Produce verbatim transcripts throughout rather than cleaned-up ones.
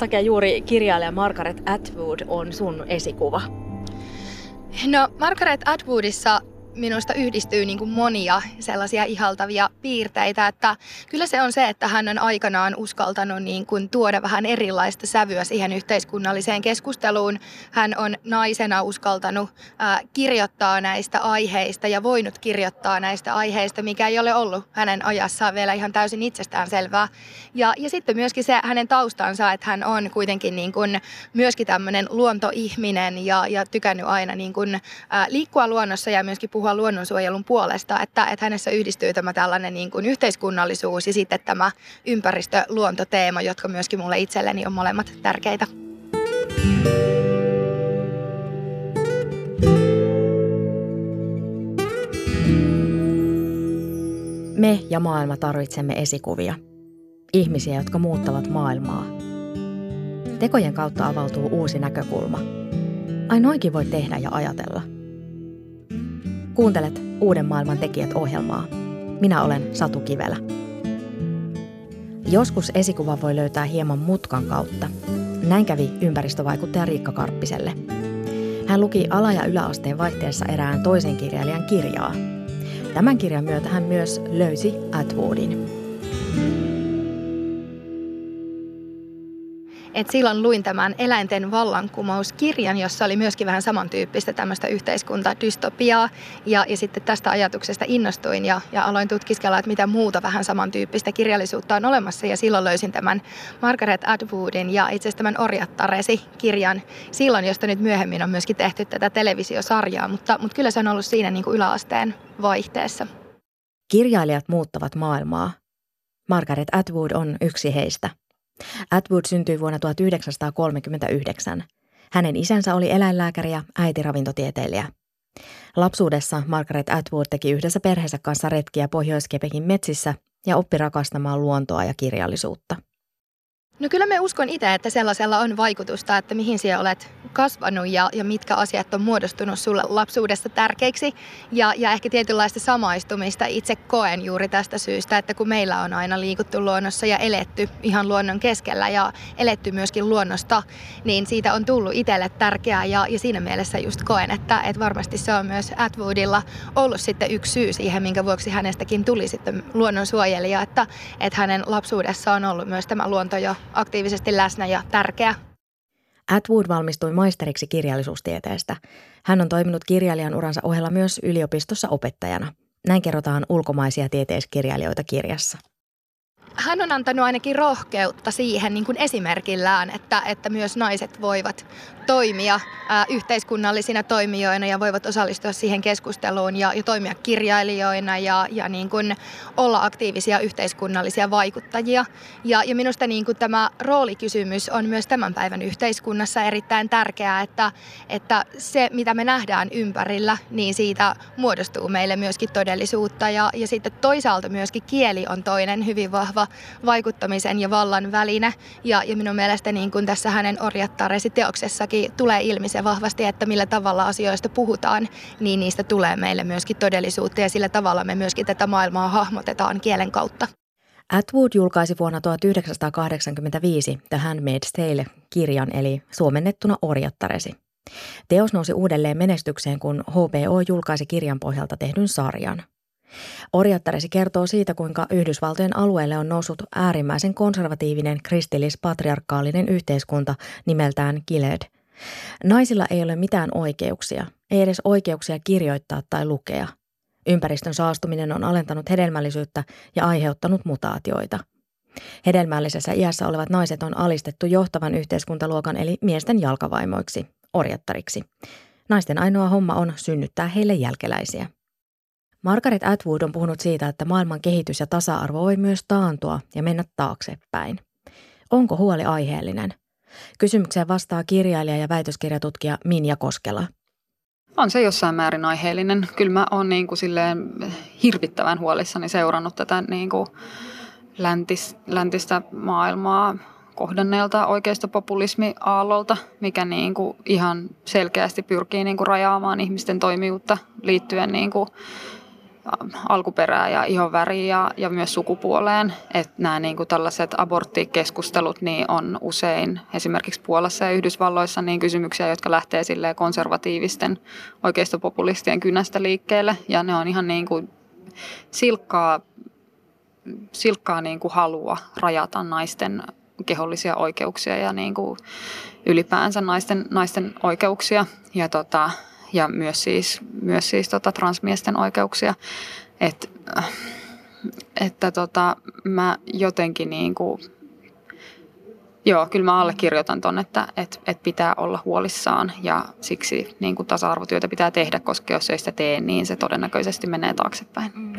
takia juuri kirjailija Margaret Atwood on sun esikuva? No, Margaret Atwoodissa minusta yhdistyy niin kuin monia sellaisia ihaltavia piirteitä, että kyllä se on se, että hän on aikanaan uskaltanut niin kuin tuoda vähän erilaista sävyä siihen yhteiskunnalliseen keskusteluun. Hän on naisena uskaltanut äh, kirjoittaa näistä aiheista ja voinut kirjoittaa näistä aiheista, mikä ei ole ollut hänen ajassaan vielä ihan täysin itsestäänselvää. Ja, ja sitten myöskin se hänen taustansa, että hän on kuitenkin niin kuin myöskin tämmöinen luontoihminen ja, ja tykännyt aina niin kuin, äh, liikkua luonnossa ja myöskin puhua luonnonsuojelun puolesta, että, että hänessä yhdistyy tämä tällainen niin kuin yhteiskunnallisuus ja sitten tämä ympäristö-luontoteema, jotka myöskin mulle itselleni on molemmat tärkeitä. Me ja maailma tarvitsemme esikuvia. Ihmisiä, jotka muuttavat maailmaa. Tekojen kautta avautuu uusi näkökulma. Ai noinkin voi tehdä ja ajatella. Kuuntelet Uuden maailman tekijät -ohjelmaa. Minä olen Satu Kivelä. Joskus esikuva voi löytää hieman mutkan kautta. Näin kävi ympäristövaikuttaja Riikka Karppiselle. Hän luki ala- ja yläasteen vaihteessa erään toisen kirjailijan kirjaa. Tämän kirjan myötä hän myös löysi Atwoodin. Et silloin luin tämän Eläinten vallankumous-kirjan, jossa oli myöskin vähän samantyyppistä tämmöistä yhteiskuntadystopiaa. Ja, ja sitten tästä ajatuksesta innostuin ja, ja aloin tutkiskella, että mitä muuta vähän samantyyppistä kirjallisuutta on olemassa. Ja silloin löysin tämän Margaret Atwoodin ja itse asiassa tämän Orjattaresi-kirjan silloin, josta nyt myöhemmin on myöskin tehty tätä televisiosarjaa. Mutta, mutta kyllä se on ollut siinä niin kuin yläasteen vaihteessa. Kirjailijat muuttavat maailmaa. Margaret Atwood on yksi heistä. Atwood syntyi vuonna tuhatyhdeksänsataakolmekymmentäyhdeksän. Hänen isänsä oli eläinlääkäri ja äiti ravintotieteilijä. Lapsuudessa Margaret Atwood teki yhdessä perheensä kanssa retkiä Pohjois-Quebecin metsissä ja oppi rakastamaan luontoa ja kirjallisuutta. No kyllä mä uskon itse, että sellaisella on vaikutusta, että mihin sinä olet kasvanut ja, ja mitkä asiat on muodostunut sulle lapsuudessa tärkeiksi. Ja, ja ehkä tietynlaista samaistumista itse koen juuri tästä syystä, että kun meillä on aina liikuttu luonnossa ja eletty ihan luonnon keskellä ja eletty myöskin luonnosta, niin siitä on tullut itselle tärkeää ja, ja siinä mielessä just koen, että, että varmasti se on myös Atwoodilla ollut sitten yksi syy siihen, minkä vuoksi hänestäkin tuli sitten luonnonsuojelija, että, että hänen lapsuudessa on ollut myös tämä luonto jo aktiivisesti läsnä ja tärkeä. Atwood valmistui maisteriksi kirjallisuustieteestä. Hän on toiminut kirjailijan uransa ohella myös yliopistossa opettajana. Näin kerrotaan ulkomaisia tieteiskirjailijoita kirjassa. Hän on antanut ainakin rohkeutta siihen niin kuin esimerkillään, että, että myös naiset voivat toimia ää, yhteiskunnallisina toimijoina ja voivat osallistua siihen keskusteluun ja, ja toimia kirjailijoina ja, ja niin kuin olla aktiivisia yhteiskunnallisia vaikuttajia. Ja, ja minusta niin kuin tämä roolikysymys on myös tämän päivän yhteiskunnassa erittäin tärkeää, että, että se mitä me nähdään ympärillä, niin siitä muodostuu meille myöskin todellisuutta ja, ja sitten toisaalta myöskin kieli on toinen hyvin vahva vaikuttamisen ja vallan väline. Ja, ja minun mielestä niin kuin tässä hänen Orjattaresi-teoksessakin tulee ilmi se vahvasti, että millä tavalla asioista puhutaan, niin niistä tulee meille myöskin todellisuutta ja sillä tavalla me myöskin tätä maailmaa hahmotetaan kielen kautta. Atwood julkaisi vuonna tuhatyhdeksänsataakahdeksankymmentäviisi The Handmaid's Tale -kirjan eli suomennettuna Orjattaresi. Teos nousi uudelleen menestykseen, kun H B O julkaisi kirjan pohjalta tehdyn sarjan. Orjattaresi kertoo siitä, kuinka Yhdysvaltojen alueelle on noussut äärimmäisen konservatiivinen kristillis-patriarkaalinen yhteiskunta nimeltään Gilead. Naisilla ei ole mitään oikeuksia, ei edes oikeuksia kirjoittaa tai lukea. Ympäristön saastuminen on alentanut hedelmällisyyttä ja aiheuttanut mutaatioita. Hedelmällisessä iässä olevat naiset on alistettu johtavan yhteiskuntaluokan eli miesten jalkavaimoiksi, orjattariksi. Naisten ainoa homma on synnyttää heille jälkeläisiä. Margaret Atwood on puhunut siitä, että maailman kehitys ja tasa-arvo voi myös taantua ja mennä taaksepäin. Onko huoli aiheellinen? Kysymykseen vastaa kirjailija ja väitöskirjatutkija Minja Koskela. On se jossain määrin aiheellinen. Kyllä mä oon niin kuin silleen hirvittävän huolissani seurannut tätä niin kuin läntis, läntistä maailmaa kohdanneelta oikeistopopulismiaallolta, mikä niin kuin ihan selkeästi pyrkii niin kuin rajaamaan ihmisten toimijuutta liittyen niin kuin alkuperää ja ihonväriä ja, ja myös sukupuoleen. Että nämä niin kuin tällaiset aborttikeskustelut niin on usein esimerkiksi Puolassa ja Yhdysvalloissa niin kysymyksiä, jotka lähtee silleen konservatiivisten oikeistopopulistien kynästä liikkeelle. Ja ne on ihan niin kuin silkkaa, silkkaa niin kuin halua rajata naisten kehollisia oikeuksia ja niin kuin ylipäänsä naisten, naisten oikeuksia ja, tota, ja myös siis, myös siis tota transmiesten oikeuksia. Et, että tota, mä jotenkin niin kuin, joo, kyllä mä allekirjoitan ton, että et, et pitää olla huolissaan ja siksi niin kuin tasa-arvotyötä pitää tehdä, koska jos ei sitä tee, niin se todennäköisesti menee taaksepäin. Mm.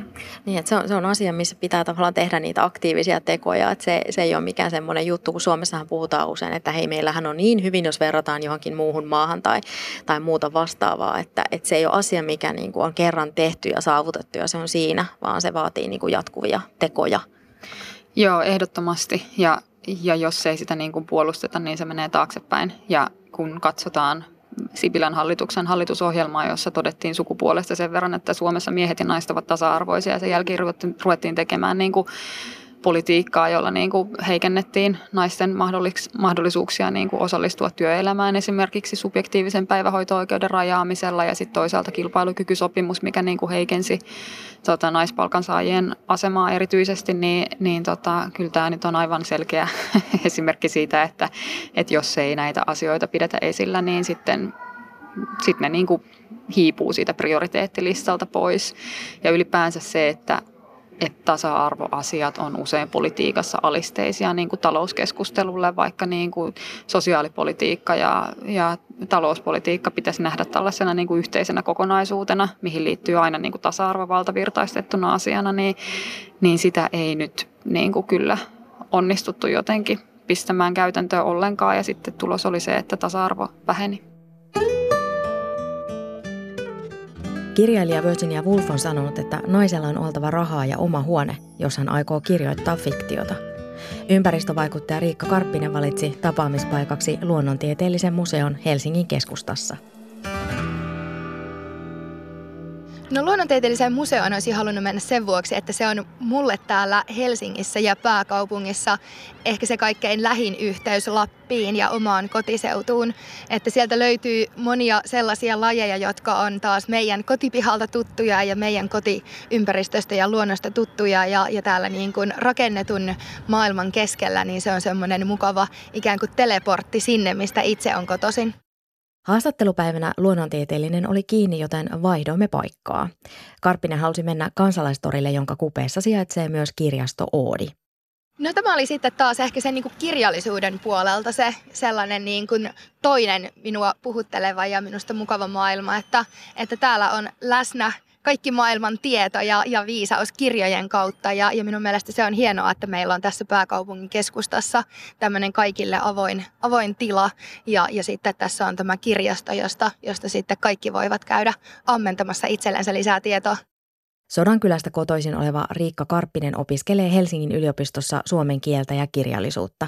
Niin, että se on, se on asia, missä pitää tavallaan tehdä niitä aktiivisia tekoja, että se, se ei ole mikään semmoinen juttu, kun Suomessahan puhutaan usein, että hei, meillähän on niin hyvin, jos verrataan johonkin muuhun maahan tai, tai muuta vastaavaa, että, että se ei ole asia, mikä niin kuin on kerran tehty ja saavutettu ja se on siinä, vaan se vaatii niin kuin jatkuvia tekoja. Joo, ehdottomasti ja Ja jos ei sitä niin kuin puolusteta, niin se menee taaksepäin. Ja kun katsotaan Sipilän hallituksen hallitusohjelmaa, jossa todettiin sukupuolesta sen verran, että Suomessa miehet ja naiset ovat tasa-arvoisia. Ja sen jälkeen ruvettiin tekemään niin kuin politiikkaa, jolla niin kuin heikennettiin naisten mahdollisuuksia niin kuin osallistua työelämään esimerkiksi subjektiivisen päivähoito-oikeuden rajaamisella ja sitten toisaalta kilpailukykysopimus, mikä niin kuin heikensi tota, naispalkansaajien asemaa erityisesti, niin, niin tota, kyllä tämä nyt on aivan selkeä esimerkki siitä, että, että jos ei näitä asioita pidetä esillä, niin sitten sit ne niin kuin hiipuu siitä prioriteettilistalta pois ja ylipäänsä se, että että tasa-arvoasiat on usein politiikassa alisteisia niin kuin talouskeskustelulle, vaikka niin kuin sosiaalipolitiikka ja, ja talouspolitiikka pitäisi nähdä tällaisena niin kuin yhteisenä kokonaisuutena, mihin liittyy aina niin kuin tasa-arvovaltavirtaistettuna asiana, niin, niin sitä ei nyt niin kuin kyllä onnistuttu jotenkin pistämään käytäntöön ollenkaan ja sitten tulos oli se, että tasa-arvo väheni. Kirjailija Virginia Woolf on sanonut, että naisella on oltava rahaa ja oma huone, jos hän aikoo kirjoittaa fiktiota. Ympäristövaikuttaja Riikka Karppinen valitsi tapaamispaikaksi Luonnontieteellisen museon Helsingin keskustassa. No Luonnontieteelliseen museoon olisin halunnut mennä sen vuoksi, että se on mulle täällä Helsingissä ja pääkaupungissa ehkä se kaikkein lähin yhteys Lappiin ja omaan kotiseutuun. Että sieltä löytyy monia sellaisia lajeja, jotka on taas meidän kotipihalta tuttuja ja meidän kotiympäristöstä ja luonnosta tuttuja. Ja, ja täällä niin kuin rakennetun maailman keskellä niin se on semmoinen mukava ikään kuin teleportti sinne, mistä itse on kotoisin. Haastattelupäivänä luonnontieteellinen oli kiinni, joten vaihdoimme paikkaa. Karppinen halusi mennä Kansalaistorille, jonka kupeessa sijaitsee myös kirjasto Oodi. No tämä oli sitten taas ehkä sen niin kuin kirjallisuuden puolelta se sellainen niin kuin toinen minua puhutteleva ja minusta mukava maailma, että, että täällä on läsnä kaikki maailman tieto ja, ja viisaus kirjojen kautta ja, ja minun mielestä se on hienoa, että meillä on tässä pääkaupungin keskustassa tämmöinen kaikille avoin, avoin tila ja, ja sitten tässä on tämä kirjasto, josta, josta sitten kaikki voivat käydä ammentamassa itsellensä lisää tietoa. Sodankylästä kotoisin oleva Riikka Karppinen opiskelee Helsingin yliopistossa suomen kieltä ja kirjallisuutta.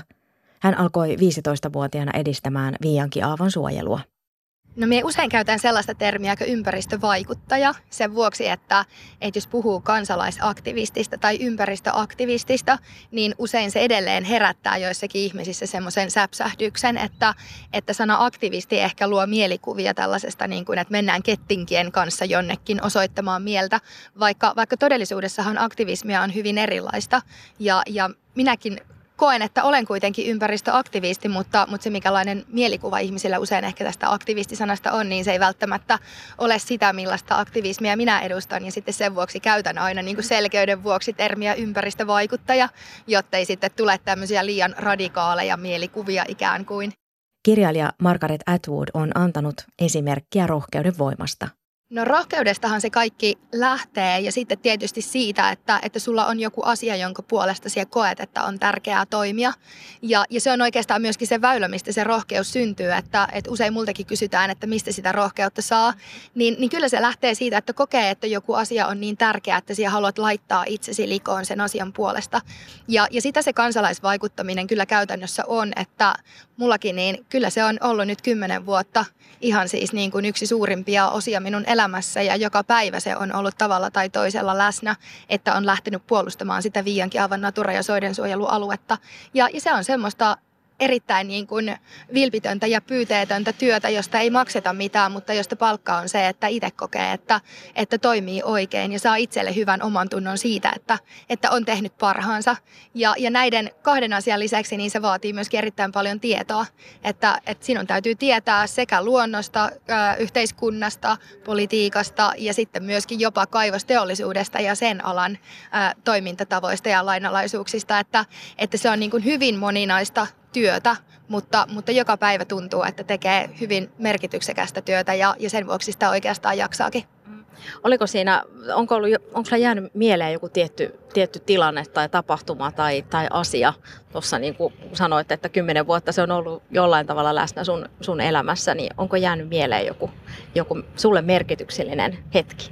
Hän alkoi viisitoistavuotiaana edistämään viiankiaavan suojelua. No me usein käytän sellaista termiä kuin ympäristövaikuttaja sen vuoksi, että, että jos puhuu kansalaisaktivistista tai ympäristöaktivistista, niin usein se edelleen herättää joissakin ihmisissä semmoisen säpsähdyksen, että, että sana aktivisti ehkä luo mielikuvia tällaisesta, niin kuin, että mennään kettinkien kanssa jonnekin osoittamaan mieltä, vaikka, vaikka todellisuudessahan aktivismia on hyvin erilaista ja, ja minäkin koen, että olen kuitenkin ympäristöaktivisti, mutta, mutta se mikälainen mielikuva ihmisillä usein ehkä tästä aktivistisanasta on, niin se ei välttämättä ole sitä, millaista aktivismia minä edustan. Ja sitten sen vuoksi käytän aina niin kuin selkeyden vuoksi termiä ympäristövaikuttaja, jotta ei sitten tule tämmöisiä liian radikaaleja mielikuvia ikään kuin. Kirjailija Margaret Atwood on antanut esimerkkiä rohkeuden voimasta. No rohkeudestahan se kaikki lähtee ja sitten tietysti siitä, että, että sulla on joku asia, jonka puolesta siellä koet, että on tärkeää toimia. Ja, ja se on oikeastaan myöskin se väylä, mistä se rohkeus syntyy, että, että usein multakin kysytään, että mistä sitä rohkeutta saa. Niin, niin kyllä se lähtee siitä, että kokee, että joku asia on niin tärkeä, että siellä haluat laittaa itsesi likoon sen asian puolesta. Ja, ja sitä se kansalaisvaikuttaminen kyllä käytännössä on, että mullakin niin kyllä se on ollut nyt kymmenen vuotta ihan siis niin kuin yksi suurimpia osia minun elämäni. elämässä ja joka päivä se on ollut tavalla tai toisella läsnä, että on lähtenyt puolustamaan sitä Viiankiaavan natura- ja soidensuojelualuetta. Ja, ja se on semmoista erittäin niin kuin vilpitöntä ja pyyteetöntä työtä, josta ei makseta mitään, mutta josta palkka on se, että itse kokee, että, että toimii oikein ja saa itselle hyvän oman tunnon siitä, että, että on tehnyt parhaansa. Ja, ja näiden kahden asian lisäksi niin se vaatii myöskin erittäin paljon tietoa, että, että sinun täytyy tietää sekä luonnosta, yhteiskunnasta, politiikasta ja sitten myöskin jopa kaivosteollisuudesta ja sen alan toimintatavoista ja lainalaisuuksista, että, että se on niin kuin hyvin moninaista työtä, mutta, mutta joka päivä tuntuu, että tekee hyvin merkityksekästä työtä ja, ja sen vuoksi sitä oikeastaan jaksaakin. Oliko siinä, onko, ollut, onko sulla jäänyt mieleen joku tietty, tietty tilanne tai tapahtuma tai, tai asia? Tuossa niin kuin sanoit, että kymmenen vuotta se on ollut jollain tavalla läsnä sun, sun elämässä, niin onko jäänyt mieleen joku, joku sulle merkityksellinen hetki?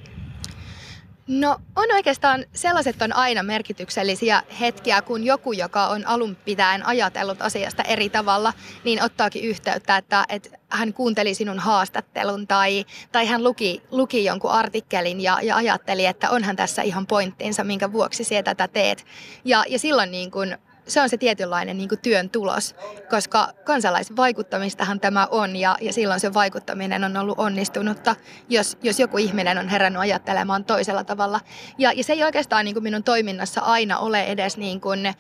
No on oikeastaan, sellaiset on aina merkityksellisiä hetkiä, kun joku, joka on alun pitäen ajatellut asiasta eri tavalla, niin ottaakin yhteyttä, että, että hän kuunteli sinun haastattelun tai, tai hän luki, luki jonkun artikkelin ja, ja ajatteli, että onhan tässä ihan pointtinsa, minkä vuoksi sinä tätä teet. Ja, ja silloin niin kuin se on se tietynlainen niin kuin työn tulos, koska kansalaisvaikuttamistahan tämä on ja, ja silloin se vaikuttaminen on ollut onnistunutta, jos, jos joku ihminen on herännyt ajattelemaan toisella tavalla. Ja, ja se ei oikeastaan niin kuin minun toiminnassa aina ole edes niin kuin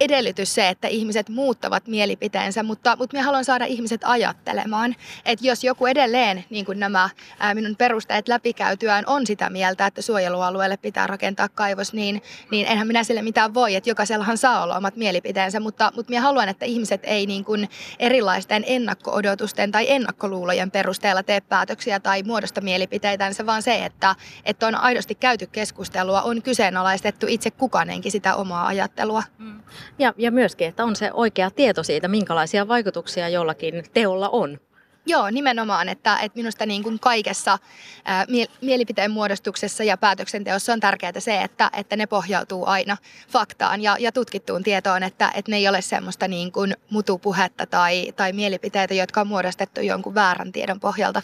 edellytys se, että ihmiset muuttavat mielipiteensä, mutta, mutta minä haluan saada ihmiset ajattelemaan, että jos joku edelleen niin kuin nämä ää, minun perusteet läpikäytyään on sitä mieltä, että suojelualueelle pitää rakentaa kaivos, niin, niin enhän minä sille mitään voi, että jokaisellahan saa olla omat mielipiteensä, mutta, mutta minä haluan, että ihmiset ei niin kuin erilaisten ennakko-odotusten tai ennakkoluulojen perusteella tee päätöksiä tai muodosta mielipiteitänsä, vaan se, että, että on aidosti käyty keskustelua, on kyseenalaistettu itse kukanenkin sitä omaa ajattelua. Mm. Ja, ja myöskin, että on se oikea tieto siitä, minkälaisia vaikutuksia jollakin teolla on. Joo, nimenomaan, että, että minusta niin kuin kaikessa ää, mielipiteen muodostuksessa ja päätöksenteossa on tärkeää se, että, että ne pohjautuu aina faktaan ja, ja tutkittuun tietoon, että, että ne ei ole semmoista niin kuin mutupuhetta tai, tai mielipiteitä, jotka on muodostettu jonkun väärän tiedon pohjalta.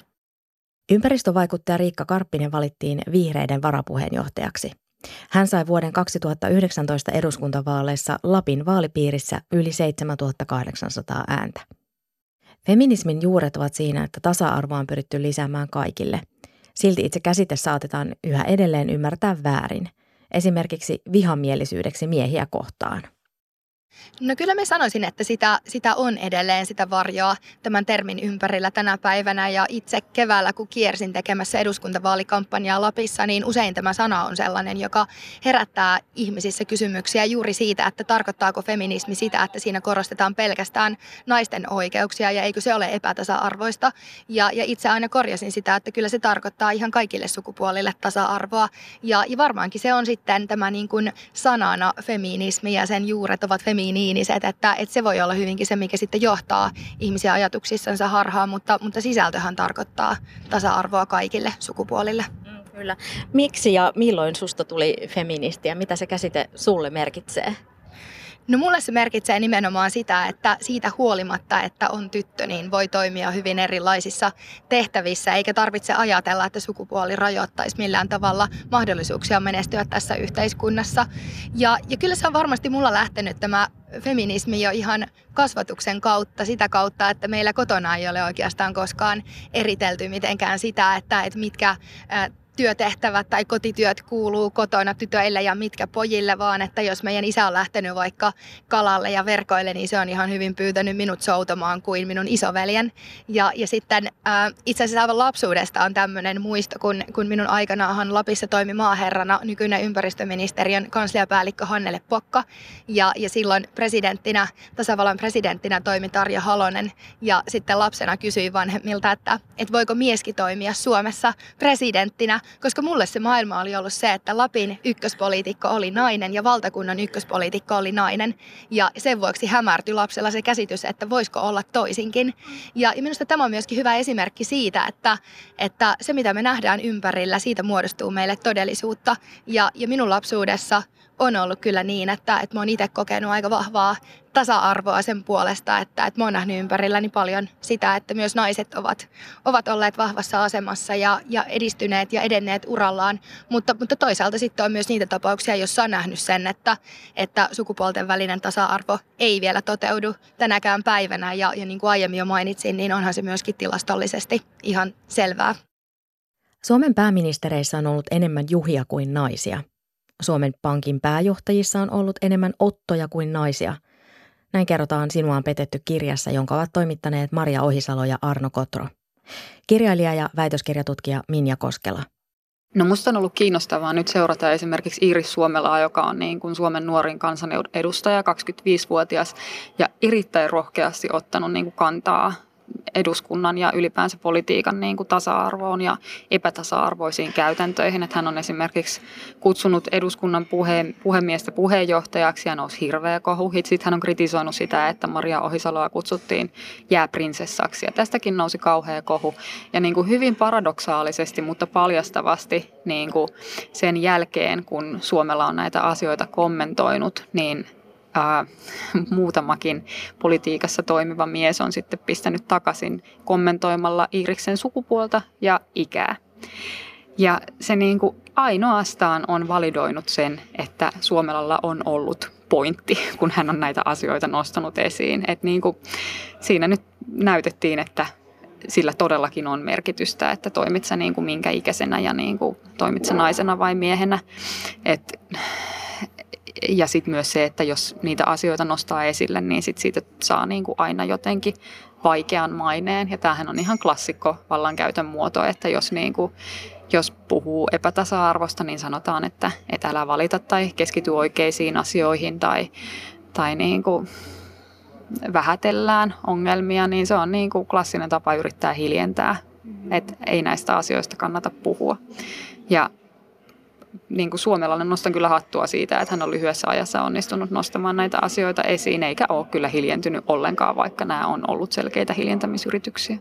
Ympäristövaikuttaja Riikka Karppinen valittiin vihreiden varapuheenjohtajaksi. Hän sai vuoden kaksituhattayhdeksäntoista eduskuntavaaleissa Lapin vaalipiirissä yli seitsemäntuhattakahdeksansataa ääntä. Feminismin juuret ovat siinä, että tasa-arvoa on pyritty lisäämään kaikille. Silti itse käsite saatetaan yhä edelleen ymmärtää väärin, esimerkiksi vihamielisyydeksi miehiä kohtaan. No kyllä mä sanoisin, että sitä, sitä on edelleen sitä varjoa tämän termin ympärillä tänä päivänä ja itse keväällä, kun kiersin tekemässä eduskuntavaalikampanjaa Lapissa, niin usein tämä sana on sellainen, joka herättää ihmisissä kysymyksiä juuri siitä, että tarkoittaako feminismi sitä, että siinä korostetaan pelkästään naisten oikeuksia ja eikö se ole epätasa-arvoista. Ja, ja itse aina korjasin sitä, että kyllä se tarkoittaa ihan kaikille sukupuolille tasa-arvoa ja, ja varmaankin se on sitten tämä niin kuin sanana feminismi ja sen juuret ovat feminismi. Niiniset, että, että se voi olla hyvinkin se, mikä sitten johtaa ihmisiä ajatuksissansa harhaan, mutta, mutta sisältöhän tarkoittaa tasa-arvoa kaikille sukupuolille. Mm, kyllä. Miksi ja milloin susta tuli feministi ja mitä se käsite sulle merkitsee? No mulle se merkitsee nimenomaan sitä, että siitä huolimatta, että on tyttö, niin voi toimia hyvin erilaisissa tehtävissä, eikä tarvitse ajatella, että sukupuoli rajoittaisi millään tavalla mahdollisuuksia menestyä tässä yhteiskunnassa. Ja, ja kyllä se on varmasti mulla lähtenyt tämä feminismi jo ihan kasvatuksen kautta, sitä kautta, että meillä kotona ei ole oikeastaan koskaan eritelty mitenkään sitä, että, että mitkä työtehtävät tai kotityöt kuuluu kotona tytöille ja mitkä pojille, vaan että jos meidän isä on lähtenyt vaikka kalalle ja verkoille, niin se on ihan hyvin pyytänyt minut soutamaan kuin minun isoveljen. Ja, ja sitten äh, itse asiassa aivan lapsuudesta on tämmöinen muisto, kun, kun minun aikanaanhan Lapissa toimi maaherrana nykyinen ympäristöministeriön kansliapäällikkö Hannele Pokka ja, ja silloin presidenttinä, tasavallan presidenttinä toimi Tarja Halonen ja sitten lapsena kysyin vanhemmilta, että, että voiko mieskin toimia Suomessa presidenttinä, koska mulle se maailma oli ollut se, että Lapin ykköspoliitikko oli nainen ja valtakunnan ykköspoliitikko oli nainen. Ja sen vuoksi hämärtyi lapsella se käsitys, että voisiko olla toisinkin. Ja minusta tämä on myöskin hyvä esimerkki siitä, että, että se mitä me nähdään ympärillä, siitä muodostuu meille todellisuutta. Ja, ja minun lapsuudessa on ollut kyllä niin, että, että mä oon itse kokenut aika vahvaa tasa-arvoa sen puolesta, että, että mä oon nähnyt ympärilläni paljon sitä, että myös naiset ovat, ovat olleet vahvassa asemassa ja, ja edistyneet ja edenneet urallaan, mutta, mutta toisaalta sitten on myös niitä tapauksia, joissa on nähnyt sen, että, että sukupuolten välinen tasa-arvo ei vielä toteudu tänäkään päivänä ja, ja niin kuin aiemmin jo mainitsin, niin onhan se myöskin tilastollisesti ihan selvää. Suomen pääministereissä on ollut enemmän juhia kuin naisia. Suomen Pankin pääjohtajissa on ollut enemmän ottoja kuin naisia. Näin kerrotaan Sinua on petetty -kirjassa, jonka ovat toimittaneet Maria Ohisalo ja Arno Kotro. Kirjailija ja väitöskirjatutkija Minja Koskela. No musta on ollut kiinnostavaa nyt seurata esimerkiksi Iiris Suomelaa, joka on niin kuin Suomen nuorin kansanedustaja, kaksikymmentäviisivuotias ja erittäin rohkeasti ottanut niin kuin kantaa eduskunnan ja ylipäänsä politiikan niin kuin tasa-arvoon ja epätasa-arvoisiin käytäntöihin. Että hän on esimerkiksi kutsunut eduskunnan puhe, puhemiestä puheenjohtajaksi ja nousi hirveä kohu. Sitten hän on kritisoinut sitä, että Maria Ohisaloa kutsuttiin jääprinsessaksi ja tästäkin nousi kauhea kohu. Ja niin kuin hyvin paradoksaalisesti, mutta paljastavasti niin kuin sen jälkeen, kun Suomella on näitä asioita kommentoinut, niin Äh, muutamakin politiikassa toimiva mies on sitten pistänyt takaisin kommentoimalla Iiriksen sukupuolta ja ikää. Ja se niin kuin ainoastaan on validoinut sen, että Suomelalla on ollut pointti, kun hän on näitä asioita nostanut esiin. Et niin kuin siinä nyt näytettiin, että sillä todellakin on merkitystä, että toimit sä niin kuin minkä ikäisenä ja niin kuin toimit sä naisena vai miehenä. Et ja sitten myös se, että jos niitä asioita nostaa esille, niin sit siitä saa niinku aina jotenkin vaikean maineen. Ja tämähän on ihan klassikko vallankäytön muoto, että jos, niinku, jos puhuu epätasa-arvosta, niin sanotaan, että et älä valita tai keskity oikeisiin asioihin tai, tai niinku vähätellään ongelmia, niin se on niinku klassinen tapa yrittää hiljentää, että ei näistä asioista kannata puhua. Ja niin kuin Suomella nostan kyllä hattua siitä, että hän on lyhyessä ajassa onnistunut nostamaan näitä asioita esiin, eikä ole kyllä hiljentynyt ollenkaan, vaikka nämä on ollut selkeitä hiljentämisyrityksiä.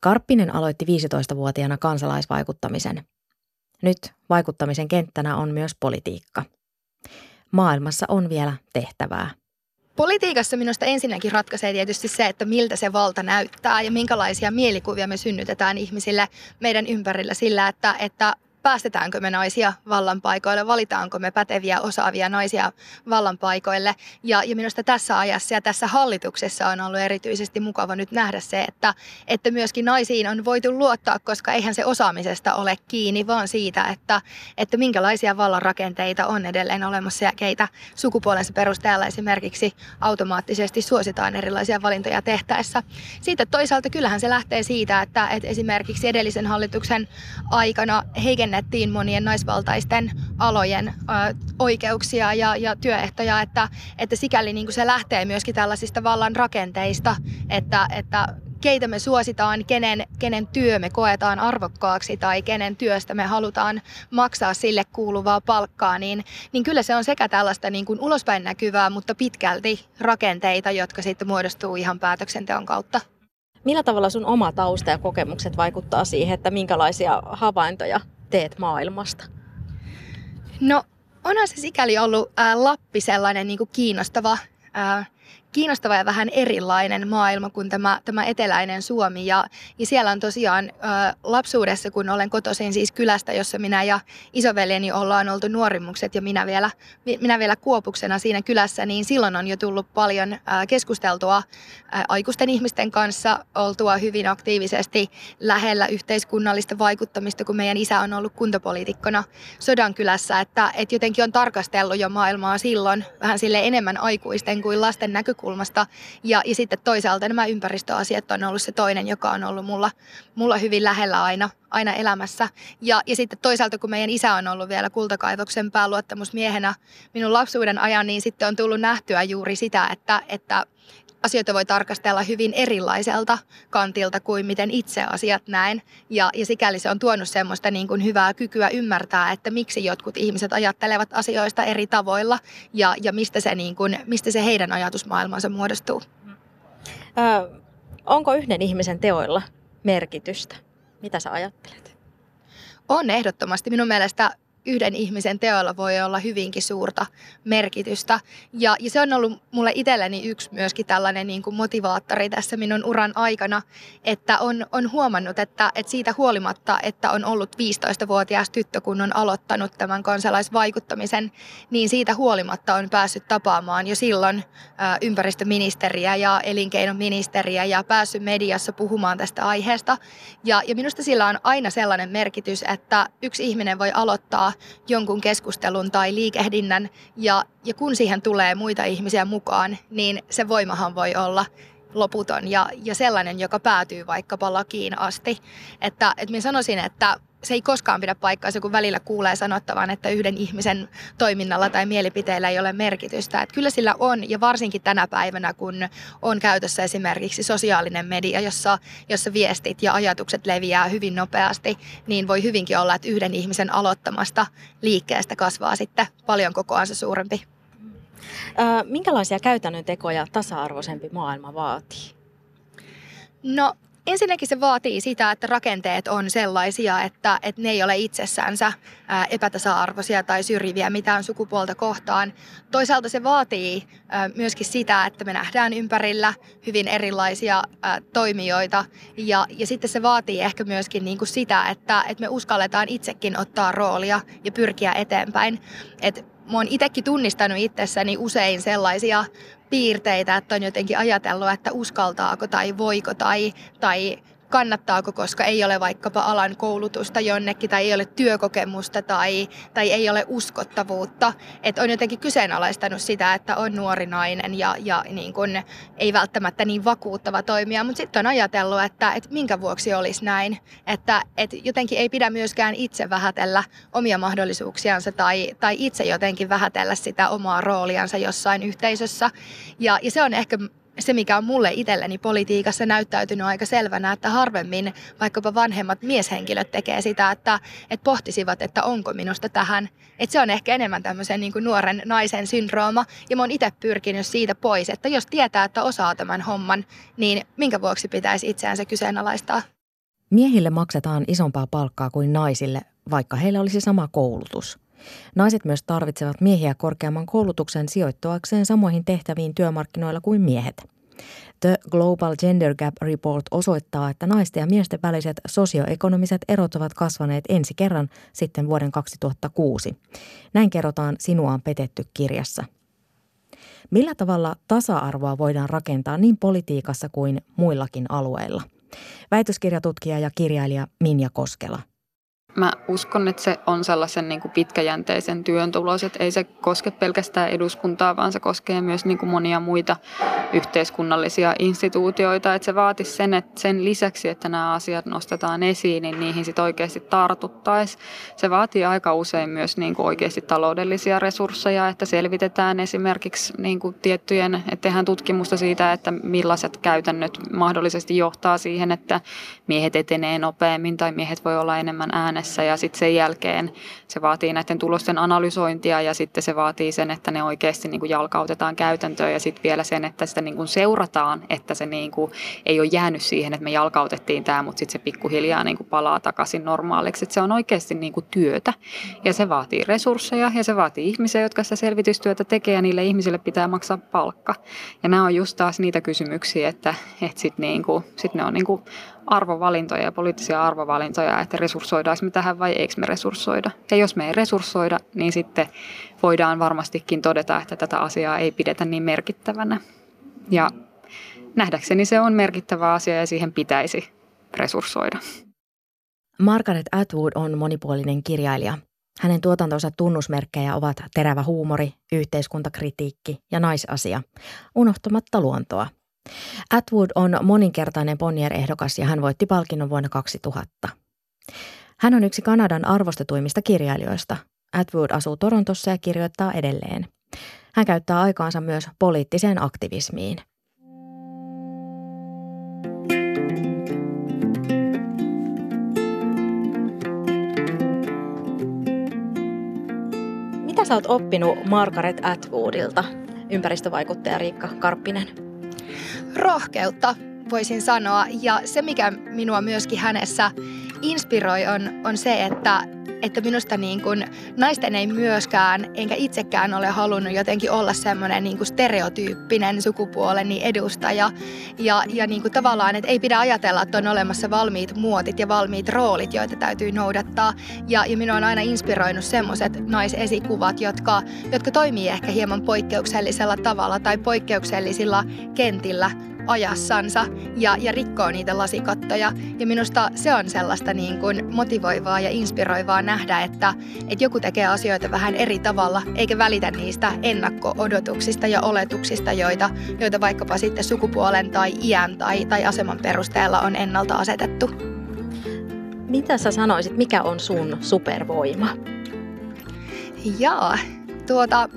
Karppinen aloitti viisitoistavuotiaana kansalaisvaikuttamisen. Nyt vaikuttamisen kenttänä on myös politiikka. Maailmassa on vielä tehtävää. Politiikassa minusta ensinnäkin ratkaisee tietysti se, että miltä se valta näyttää ja minkälaisia mielikuvia me synnytetään ihmisille meidän ympärillä sillä, että, että päästetäänkö me naisia vallanpaikoille, valitaanko me päteviä, osaavia naisia vallanpaikoille. Ja, ja minusta tässä ajassa ja tässä hallituksessa on ollut erityisesti mukava nyt nähdä se, että, että myöskin naisiin on voitu luottaa, koska eihän se osaamisesta ole kiinni, vaan siitä, että, että minkälaisia vallanrakenteita on edelleen olemassa ja keitä sukupuolensa perusteella esimerkiksi automaattisesti suositaan erilaisia valintoja tehtäessä. Siitä toisaalta kyllähän se lähtee siitä, että, että esimerkiksi edellisen hallituksen aikana heikennettiin monien naisvaltaisten alojen ö, oikeuksia ja, ja työehtoja, että, että sikäli niin kuin se lähtee myöskin tällaisista vallan rakenteista, että, että keitä me suositaan, kenen, kenen työ me koetaan arvokkaaksi tai kenen työstä me halutaan maksaa sille kuuluvaa palkkaa, niin, niin kyllä se on sekä tällaista niin kuin ulospäin näkyvää, mutta pitkälti rakenteita, jotka sitten muodostuu ihan päätöksenteon kautta. Millä tavalla sun oma tausta ja kokemukset vaikuttaa siihen, että minkälaisia havaintoja teet maailmasta? No onhan se sikäli ollut ää, Lappi sellainen niin kuin kiinnostava, ää, kiinnostava ja vähän erilainen maailma kuin tämä, tämä eteläinen Suomi. Ja, ja siellä on tosiaan ää, lapsuudessa, kun olen kotoisin siis kylästä, jossa minä ja isoveljeni ollaan oltu nuorimukset ja minä vielä, minä vielä kuopuksena siinä kylässä, niin silloin on jo tullut paljon ää, keskusteltua ää, aikuisten ihmisten kanssa, oltua hyvin aktiivisesti lähellä yhteiskunnallista vaikuttamista, kun meidän isä on ollut kuntapoliitikkona Sodankylässä, että et jotenkin on tarkastellut jo maailmaa silloin vähän sille enemmän aikuisten kuin lasten näkökulmasta. Ja, ja sitten toisaalta nämä ympäristöasiat on ollut se toinen, joka on ollut mulla, mulla hyvin lähellä aina, aina elämässä. Ja, ja sitten toisaalta, kun meidän isä on ollut vielä kultakaivoksen pääluottamusmiehenä minun lapsuuden ajan, niin sitten on tullut nähtyä juuri sitä, että, että asioita voi tarkastella hyvin erilaiselta kantilta kuin miten itse asiat näen. Ja, ja sikäli se on tuonut semmoista niin kuin hyvää kykyä ymmärtää, että miksi jotkut ihmiset ajattelevat asioista eri tavoilla ja, ja mistä, se niin kuin, mistä se heidän ajatusmaailmansa muodostuu. Öö, onko yhden ihmisen teoilla merkitystä? Mitä sä ajattelet? On ehdottomasti. Minun mielestä yhden ihmisen teolla voi olla hyvinkin suurta merkitystä. Ja, ja se on ollut mulle itselleni yksi myöskin tällainen niin kuin motivaattori tässä minun uran aikana, että on, on huomannut, että, että siitä huolimatta, että on ollut viisitoistavuotias tyttö, kun on aloittanut tämän kansalaisvaikuttamisen, niin siitä huolimatta on päässyt tapaamaan jo silloin ä, ympäristöministeriä ja elinkeinoministeriä ja päässyt mediassa puhumaan tästä aiheesta. Ja, ja minusta sillä on aina sellainen merkitys, että yksi ihminen voi aloittaa jonkun keskustelun tai liikehdinnän ja, ja kun siihen tulee muita ihmisiä mukaan, niin se voimahan voi olla loputon ja, ja sellainen, joka päätyy vaikkapa lakiin asti. Että, että minä sanoisin, että se ei koskaan pidä paikkaansa, kun välillä kuulee sanottavan, että yhden ihmisen toiminnalla tai mielipiteellä ei ole merkitystä. Että kyllä sillä on, ja varsinkin tänä päivänä, kun on käytössä esimerkiksi sosiaalinen media, jossa, jossa viestit ja ajatukset leviää hyvin nopeasti, niin voi hyvinkin olla, että yhden ihmisen aloittamasta liikkeestä kasvaa sitten paljon kokoansa suurempi. Minkälaisia käytännön tekoja tasa-arvoisempi maailma vaatii? No... Ensinnäkin se vaatii sitä, että rakenteet on sellaisia, että, että ne ei ole itsessänsä epätasa-arvoisia tai syrjiviä mitään sukupuolta kohtaan. Toisaalta se vaatii myöskin sitä, että me nähdään ympärillä hyvin erilaisia toimijoita. Ja, ja sitten se vaatii ehkä myöskin niin kuin sitä, että, että me uskalletaan itsekin ottaa roolia ja pyrkiä eteenpäin. Et mä oon itsekin tunnistanut itsessäni usein sellaisia piirteitä, että on jotenkin ajatellut, että uskaltaako tai voiko tai, tai kannattaako, koska ei ole vaikkapa alan koulutusta jonnekin tai ei ole työkokemusta tai, tai ei ole uskottavuutta. Että on jotenkin kyseenalaistanut sitä, että on nuori nainen ja, ja niin kun ei välttämättä niin vakuuttava toimija, mutta sitten on ajatellut, että, että minkä vuoksi olisi näin. Että, että jotenkin ei pidä myöskään itse vähätellä omia mahdollisuuksiansa tai, tai itse jotenkin vähätellä sitä omaa rooliansa jossain yhteisössä. Ja, ja se on ehkä... Se, mikä on mulle itselleni politiikassa näyttäytynyt aika selvänä, että harvemmin vaikkapa vanhemmat mieshenkilöt tekee sitä, että, että pohtisivat, että onko minusta tähän. Että se on ehkä enemmän tämmöisen niin kuin nuoren naisen syndrooma. Ja mä oon itse pyrkinyt siitä pois, että jos tietää, että osaa tämän homman, niin minkä vuoksi pitäisi itseänsä kyseenalaistaa? Miehille maksetaan isompaa palkkaa kuin naisille, vaikka heillä olisi sama koulutus. Naiset myös tarvitsevat miehiä korkeamman koulutuksen sijoittuakseen samoihin tehtäviin työmarkkinoilla kuin miehet. The Global Gender Gap Report osoittaa, että naisten ja miesten väliset sosioekonomiset erot ovat kasvaneet ensi kerran sitten vuoden kaksituhattakuusi. Näin kerrotaan Sinua on petetty -kirjassa. Millä tavalla tasa-arvoa voidaan rakentaa niin politiikassa kuin muillakin alueilla? Väitöskirjatutkija ja kirjailija Minja Koskela. Mä uskon, että se on sellaisen niin kuin pitkäjänteisen työn tulos, että ei se koske pelkästään eduskuntaa, vaan se koskee myös niin kuin monia muita yhteiskunnallisia instituutioita. Että se vaatisi sen, että sen lisäksi, että nämä asiat nostetaan esiin, niin niihin sit oikeasti tartuttaisiin. Se vaatii aika usein myös niin kuin oikeasti taloudellisia resursseja, että selvitetään esimerkiksi niin kuin tiettyjen, että tehdään tutkimusta siitä, että millaiset käytännöt mahdollisesti johtaa siihen, että miehet etenee nopeammin tai miehet voi olla enemmän äänessä. Ja sitten sen jälkeen se vaatii näiden tulosten analysointia ja sitten se vaatii sen, että ne oikeasti niin kuin jalkautetaan käytäntöön ja sitten vielä sen, että sitä niin kuin seurataan, että se niin kuin ei ole jäänyt siihen, että me jalkautettiin tämä, mutta sitten se pikkuhiljaa niin kuin palaa takaisin normaaliksi. Et se on oikeasti niin kuin työtä ja se vaatii resursseja ja se vaatii ihmisiä, jotka sitä selvitystyötä tekee ja niille ihmisille pitää maksaa palkka. Ja nämä on just taas niitä kysymyksiä, että, että sitten niin kuin, sit ne on niin kuin arvovalintoja ja poliittisia arvovalintoja, että resurssoidaanko me tähän vai eikö me resurssoida. Ja jos me ei resurssoida, niin sitten voidaan varmastikin todeta, että tätä asiaa ei pidetä niin merkittävänä. Ja nähdäkseni se on merkittävä asia ja siihen pitäisi resurssoida. Margaret Atwood on monipuolinen kirjailija. Hänen tuotantonsa tunnusmerkkejä ovat terävä huumori, yhteiskuntakritiikki ja naisasia, unohtamatta luontoa. Atwood on moninkertainen Bonnier-ehdokas ja hän voitti palkinnon vuonna kaksituhatta. Hän on yksi Kanadan arvostetuimmista kirjailijoista. Atwood asuu Torontossa ja kirjoittaa edelleen. Hän käyttää aikaansa myös poliittiseen aktivismiin. Mitä sä oot oppinut Margaret Atwoodilta, ympäristövaikuttaja Riikka Karppinen? Rohkeutta voisin sanoa, ja se mikä minua myöskin hänessä inspiroi on, on se, että että minusta niin kun, naisten ei myöskään, enkä itsekään ole halunnut jotenkin olla semmoinen niin kun stereotyyppinen sukupuoleni edustaja. Ja, ja niin kun tavallaan, että ei pidä ajatella, että on olemassa valmiit muotit ja valmiit roolit, joita täytyy noudattaa. Ja, ja minua on aina inspiroinut semmoiset naisesikuvat, jotka, jotka toimii ehkä hieman poikkeuksellisella tavalla tai poikkeuksellisilla kentillä ajassansa ja, ja rikkoo niitä lasikattoja. Ja minusta se on sellaista niin kuin motivoivaa ja inspiroivaa nähdä, että, että joku tekee asioita vähän eri tavalla, eikä välitä niistä ennakko-odotuksista ja oletuksista, joita, joita vaikkapa sitten sukupuolen tai iän tai, tai aseman perusteella on ennalta asetettu. Mitä sä sanoisit, mikä on sun supervoima? Jaa, tuota,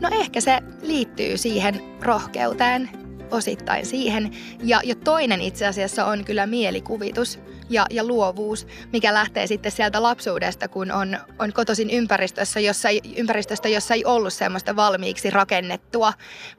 no ehkä se liittyy siihen rohkeuteen. Osittain siihen. Ja, ja toinen itse asiassa on kyllä mielikuvitus ja, ja luovuus, mikä lähtee sitten sieltä lapsuudesta, kun on, on kotoisin ympäristössä, jossa ei, ympäristöstä, jossa ei ollut semmoista valmiiksi rakennettua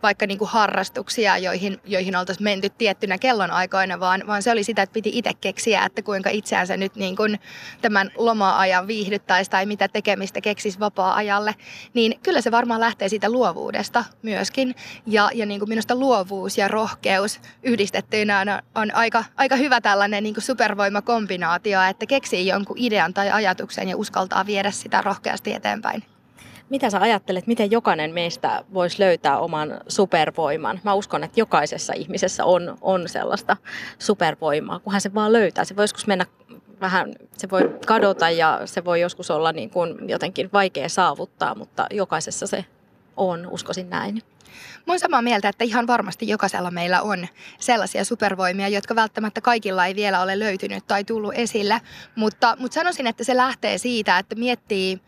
vaikka niin kuin harrastuksia, joihin, joihin oltaisiin menty tiettynä kellonaikoina, vaan, vaan se oli sitä, että piti itse keksiä, että kuinka itseänsä nyt niin kuin tämän loma-ajan viihdyttäisi tai mitä tekemistä keksisi vapaa-ajalle. Niin kyllä se varmaan lähtee siitä luovuudesta myöskin. Ja, ja niin kuin minusta luovuus ja ja rohkeus yhdistettynä on aika, aika hyvä tällainen niin kuin supervoimakombinaatio, että keksii jonkun idean tai ajatuksen ja uskaltaa viedä sitä rohkeasti eteenpäin. Mitä sä ajattelet, miten jokainen meistä voisi löytää oman supervoiman? Mä uskon, että jokaisessa ihmisessä on, on sellaista supervoimaa, kunhan se vaan löytää. Se voi joskus mennä vähän, se voi kadota ja se voi joskus olla niin kuin jotenkin vaikea saavuttaa, mutta jokaisessa se on, uskoisin näin. Mä oon samaa mieltä, että ihan varmasti jokaisella meillä on sellaisia supervoimia, jotka välttämättä kaikilla ei vielä ole löytynyt tai tullut esille. Mutta, mutta sanoisin, että se lähtee siitä, että miettii,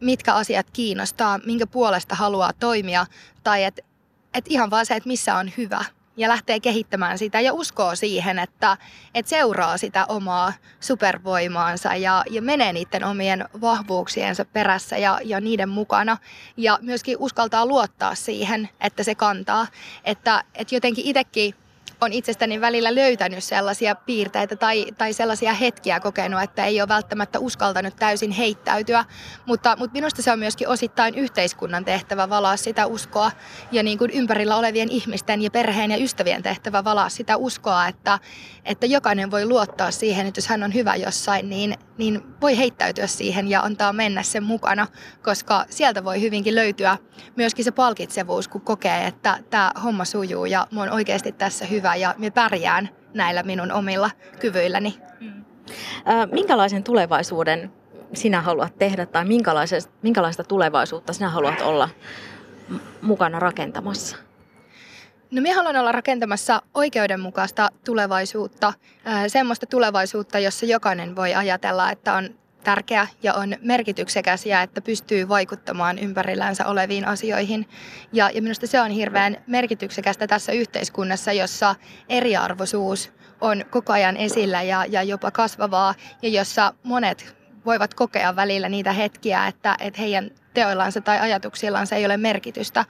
mitkä asiat kiinnostaa, minkä puolesta haluaa toimia. Tai että et ihan vaan se, että missä on hyvä. Ja lähtee kehittämään sitä ja uskoo siihen, että, että seuraa sitä omaa supervoimaansa ja, ja menee niiden omien vahvuuksiensa perässä ja, ja niiden mukana. Ja myöskin uskaltaa luottaa siihen, että se kantaa. Että, että jotenkin itsekin on itsestäni välillä löytänyt sellaisia piirteitä tai, tai sellaisia hetkiä kokenut, että ei ole välttämättä uskaltanut täysin heittäytyä. Mutta, mutta minusta se on myöskin osittain yhteiskunnan tehtävä valaa sitä uskoa ja niin kuin ympärillä olevien ihmisten ja perheen ja ystävien tehtävä valaa sitä uskoa, että, että jokainen voi luottaa siihen, että jos hän on hyvä jossain, niin, niin voi heittäytyä siihen ja antaa mennä sen mukana, koska sieltä voi hyvinkin löytyä myöskin se palkitsevuus, kun kokee, että tämä homma sujuu ja mä oon oikeasti tässä hyvä. Ja me pärjään näillä minun omilla kyvyilläni. Minkälaisen tulevaisuuden sinä haluat tehdä tai minkälaista tulevaisuutta sinä haluat olla mukana rakentamassa? No minä haluan olla rakentamassa oikeudenmukaista tulevaisuutta, semmoista tulevaisuutta, jossa jokainen voi ajatella, että on tärkeä ja on merkityksekäs ja että pystyy vaikuttamaan ympärillänsä oleviin asioihin. Ja, ja minusta se on hirveän merkityksekästä tässä yhteiskunnassa, jossa eriarvoisuus on koko ajan esillä ja, ja jopa kasvavaa ja jossa monet voivat kokea välillä niitä hetkiä, että, että heidän teoillansa tai ajatuksillansa ei ole merkitystä,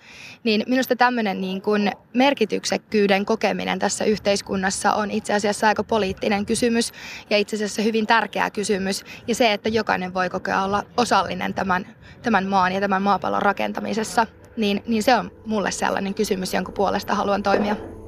niin minusta tämmöinen niin kuin merkityksekkyyden kokeminen tässä yhteiskunnassa on itse asiassa aika poliittinen kysymys ja itse asiassa hyvin tärkeä kysymys. Ja se, että jokainen voi kokea olla osallinen tämän, tämän maan ja tämän maapallon rakentamisessa, niin, niin se on mulle sellainen kysymys, jonka puolesta haluan toimia.